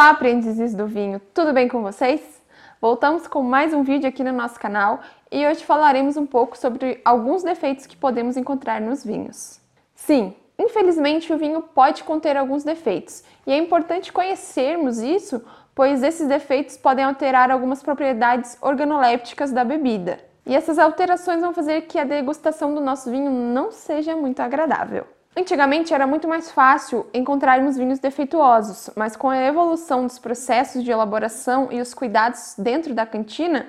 Olá, aprendizes do vinho, tudo bem com vocês? Voltamos com mais um vídeo aqui no nosso canal e hoje falaremos um pouco sobre alguns defeitos que podemos encontrar nos vinhos. Sim, infelizmente o vinho pode conter alguns defeitos e é importante conhecermos isso, pois esses defeitos podem alterar algumas propriedades organolépticas da bebida. E essas alterações vão fazer que a degustação do nosso vinho não seja muito agradável. Antigamente era muito mais fácil encontrarmos vinhos defeituosos, mas com a evolução dos processos de elaboração e os cuidados dentro da cantina,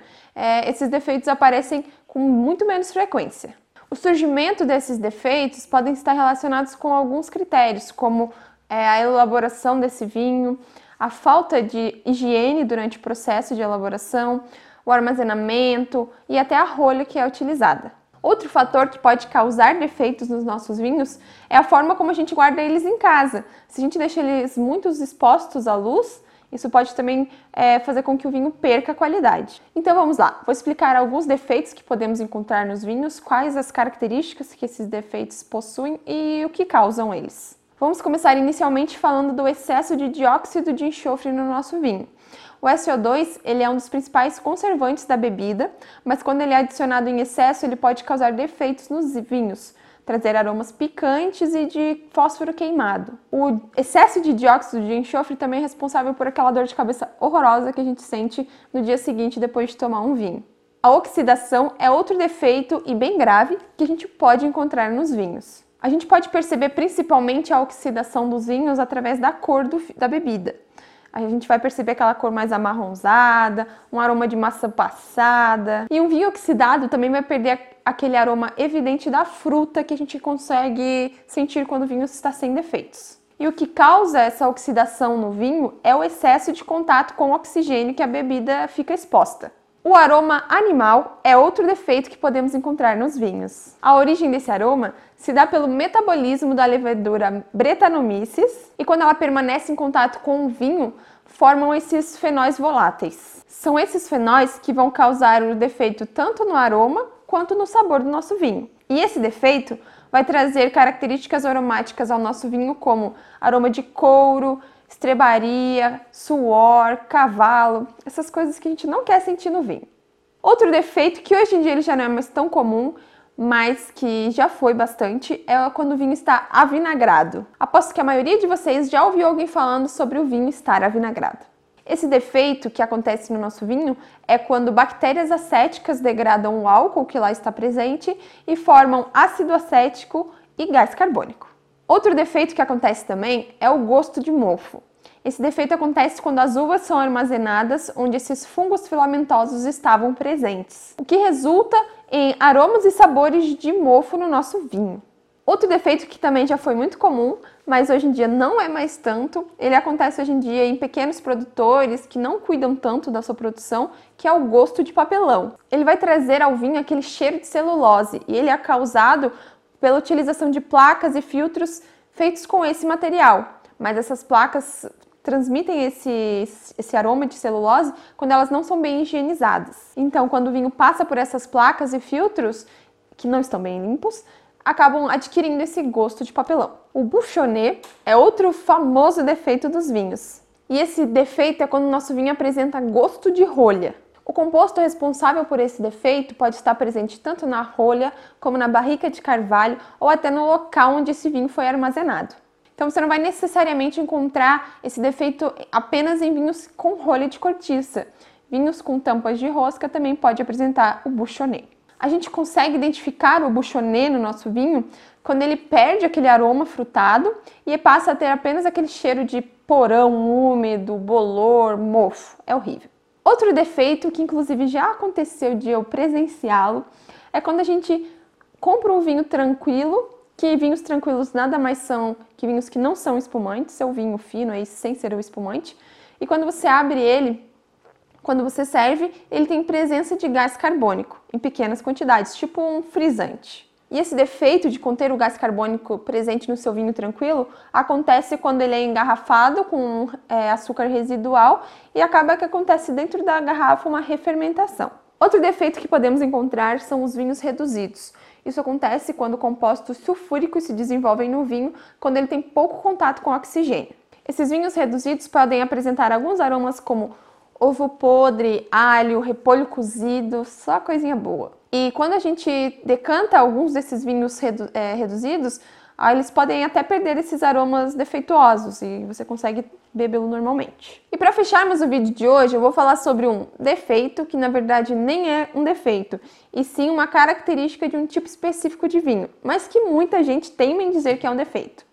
esses defeitos aparecem com muito menos frequência. O surgimento desses defeitos podem estar relacionados com alguns critérios, como a elaboração desse vinho, a falta de higiene durante o processo de elaboração, o armazenamento e até a rolha que é utilizada. Outro fator que pode causar defeitos nos nossos vinhos é a forma como a gente guarda eles em casa. Se a gente deixa eles muito expostos à luz, isso pode também fazer com que o vinho perca a qualidade. Então vamos lá, vou explicar alguns defeitos que podemos encontrar nos vinhos, quais as características que esses defeitos possuem e o que causam eles. Vamos começar inicialmente falando do excesso de dióxido de enxofre no nosso vinho. O SO2 ele é um dos principais conservantes da bebida, mas quando ele é adicionado em excesso, ele pode causar defeitos nos vinhos, trazer aromas picantes e de fósforo queimado. O excesso de dióxido de enxofre também é responsável por aquela dor de cabeça horrorosa que a gente sente no dia seguinte depois de tomar um vinho. A oxidação é outro defeito e bem grave que a gente pode encontrar nos vinhos. A gente pode perceber principalmente a oxidação dos vinhos através da cor da bebida. A gente vai perceber aquela cor mais amarronzada, um aroma de maçã passada. E um vinho oxidado também vai perder aquele aroma evidente da fruta que a gente consegue sentir quando o vinho está sem defeitos. E o que causa essa oxidação no vinho é o excesso de contato com o oxigênio que a bebida fica exposta. O aroma animal é outro defeito que podemos encontrar nos vinhos. A origem desse aroma se dá pelo metabolismo da levedura Brettanomyces e quando ela permanece em contato com o vinho, formam esses fenóis voláteis. São esses fenóis que vão causar o defeito tanto no aroma quanto no sabor do nosso vinho. E esse defeito vai trazer características aromáticas ao nosso vinho como aroma de couro, estrebaria, suor, cavalo, essas coisas que a gente não quer sentir no vinho. Outro defeito que hoje em dia ele já não é mais tão comum, mas que já foi bastante, é quando o vinho está avinagrado. Aposto que a maioria de vocês já ouviu alguém falando sobre o vinho estar avinagrado. Esse defeito que acontece no nosso vinho é quando bactérias acéticas degradam o álcool que lá está presente e formam ácido acético e gás carbônico. Outro defeito que acontece também é o gosto de mofo. Esse defeito acontece quando as uvas são armazenadas onde esses fungos filamentosos estavam presentes, o que resulta em aromas e sabores de mofo no nosso vinho. Outro defeito que também já foi muito comum, mas hoje em dia não é mais tanto, ele acontece hoje em dia em pequenos produtores que não cuidam tanto da sua produção, que é o gosto de papelão. Ele vai trazer ao vinho aquele cheiro de celulose e ele é causado pela utilização de placas e filtros feitos com esse material. Mas essas placas transmitem esse aroma de celulose quando elas não são bem higienizadas. Então, quando o vinho passa por essas placas e filtros, que não estão bem limpos, acabam adquirindo esse gosto de papelão. O bouchonnet é outro famoso defeito dos vinhos. E esse defeito é quando o nosso vinho apresenta gosto de rolha. O composto responsável por esse defeito pode estar presente tanto na rolha, como na barrica de carvalho ou até no local onde esse vinho foi armazenado. Então você não vai necessariamente encontrar esse defeito apenas em vinhos com rolha de cortiça. Vinhos com tampas de rosca também pode apresentar o bouchonnet. A gente consegue identificar o bouchonnet no nosso vinho quando ele perde aquele aroma frutado e passa a ter apenas aquele cheiro de porão úmido, bolor, mofo. É horrível. Outro defeito, que inclusive já aconteceu de eu presenciá-lo, é quando a gente compra um vinho tranquilo, que vinhos tranquilos nada mais são que vinhos que não são espumantes, é o vinho fino aí, sem ser o espumante, e quando você abre ele, quando você serve, ele tem presença de gás carbônico, em pequenas quantidades, tipo um frisante. E esse defeito de conter o gás carbônico presente no seu vinho tranquilo acontece quando ele é engarrafado com açúcar residual e acaba que acontece dentro da garrafa uma refermentação. Outro defeito que podemos encontrar são os vinhos reduzidos. Isso acontece quando compostos sulfúricos se desenvolvem no vinho quando ele tem pouco contato com oxigênio. Esses vinhos reduzidos podem apresentar alguns aromas como ovo podre, alho, repolho cozido, só coisinha boa. E quando a gente decanta alguns desses vinhos reduzidos, aí eles podem até perder esses aromas defeituosos e você consegue bebê-lo normalmente. E para fecharmos o vídeo de hoje, eu vou falar sobre um defeito, que na verdade nem é um defeito, e sim uma característica de um tipo específico de vinho, mas que muita gente teima em dizer que é um defeito.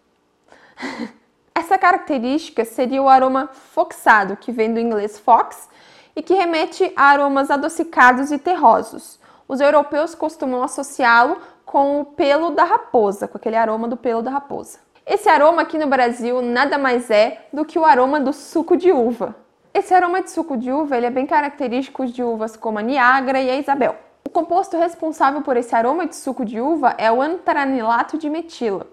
Essa característica seria o aroma foxado, que vem do inglês fox, e que remete a aromas adocicados e terrosos. Os europeus costumam associá-lo com o pelo da raposa, com aquele aroma do pelo da raposa. Esse aroma aqui no Brasil nada mais é do que o aroma do suco de uva. Esse aroma de suco de uva ele é bem característico de uvas como a Niagara e a Isabel. O composto responsável por esse aroma de suco de uva é o antranilato de metila.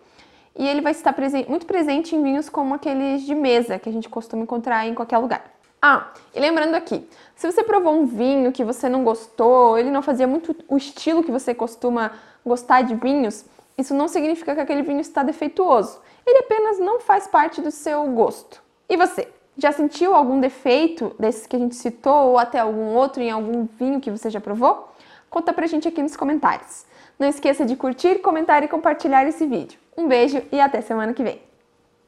E ele vai estar muito presente em vinhos como aqueles de mesa, que a gente costuma encontrar em qualquer lugar. Ah, e lembrando aqui, se você provou um vinho que você não gostou, ele não fazia muito o estilo que você costuma gostar de vinhos, isso não significa que aquele vinho está defeituoso. Ele apenas não faz parte do seu gosto. E você, já sentiu algum defeito desses que a gente citou ou até algum outro em algum vinho que você já provou? Conta pra gente aqui nos comentários. Não esqueça de curtir, comentar e compartilhar esse vídeo. Um beijo e até semana que vem!